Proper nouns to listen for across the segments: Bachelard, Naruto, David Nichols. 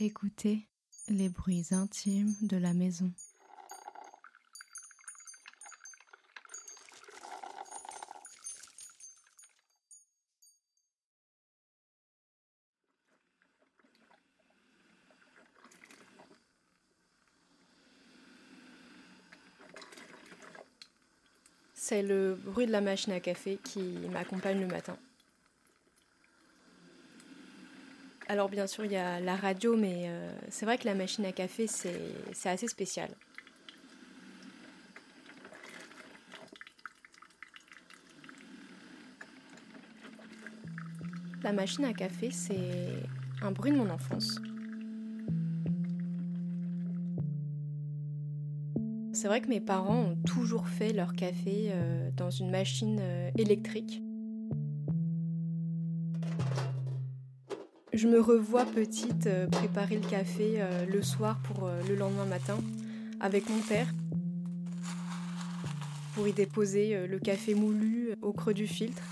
Écoutez les bruits intimes de la maison. C'est le bruit de la machine à café qui m'accompagne le matin. Alors bien sûr, il y a la radio, mais c'est vrai que la machine à café, c'est assez spécial. La machine à café, c'est un bruit de mon enfance. C'est vrai que mes parents ont toujours fait leur café dans une machine électrique. Je me revois petite préparer le café le soir pour le lendemain matin avec mon père pour y déposer le café moulu au creux du filtre.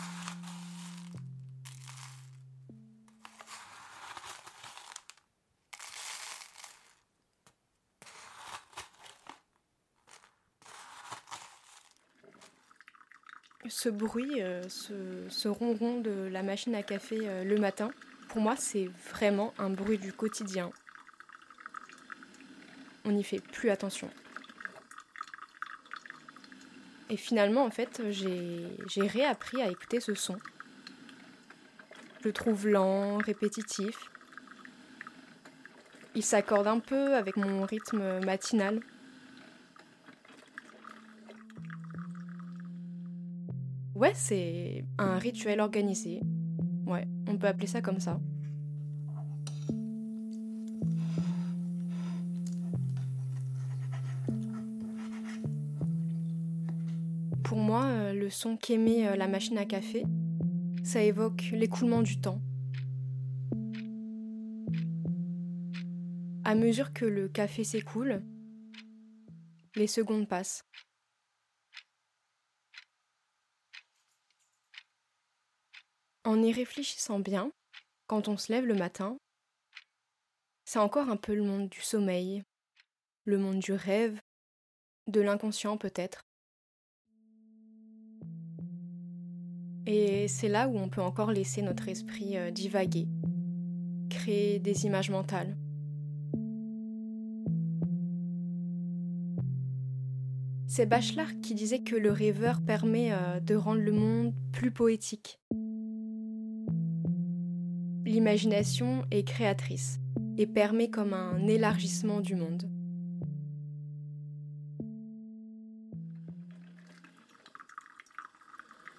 Ce bruit, ce ronron de la machine à café le matin, pour moi, c'est vraiment un bruit du quotidien. On n'y fait plus attention. Et finalement, en fait, j'ai réappris à écouter ce son. Je le trouve lent, répétitif. Il s'accorde un peu avec mon rythme matinal. Ouais, c'est un rituel organisé. Ouais, on peut appeler ça comme ça. Pour moi, le son qu'émet la machine à café, ça évoque l'écoulement du temps. À mesure que le café s'écoule, les secondes passent. En y réfléchissant bien, quand on se lève le matin, c'est encore un peu le monde du sommeil, le monde du rêve, de l'inconscient peut-être. Et c'est là où on peut encore laisser notre esprit divaguer, créer des images mentales. C'est Bachelard qui disait que le rêveur permet de rendre le monde plus poétique. L'imagination est créatrice et permet comme un élargissement du monde.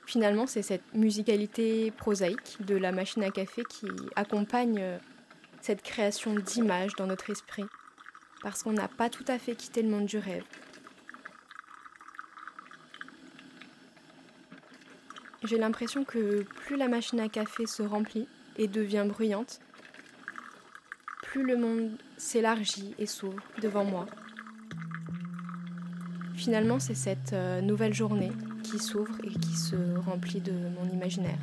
Finalement, c'est cette musicalité prosaïque de la machine à café qui accompagne cette création d'images dans notre esprit, parce qu'on n'a pas tout à fait quitté le monde du rêve. J'ai l'impression que plus la machine à café se remplit, et devient bruyante, plus le monde s'élargit et s'ouvre devant moi. Finalement, c'est cette nouvelle journée qui s'ouvre et qui se remplit de mon imaginaire.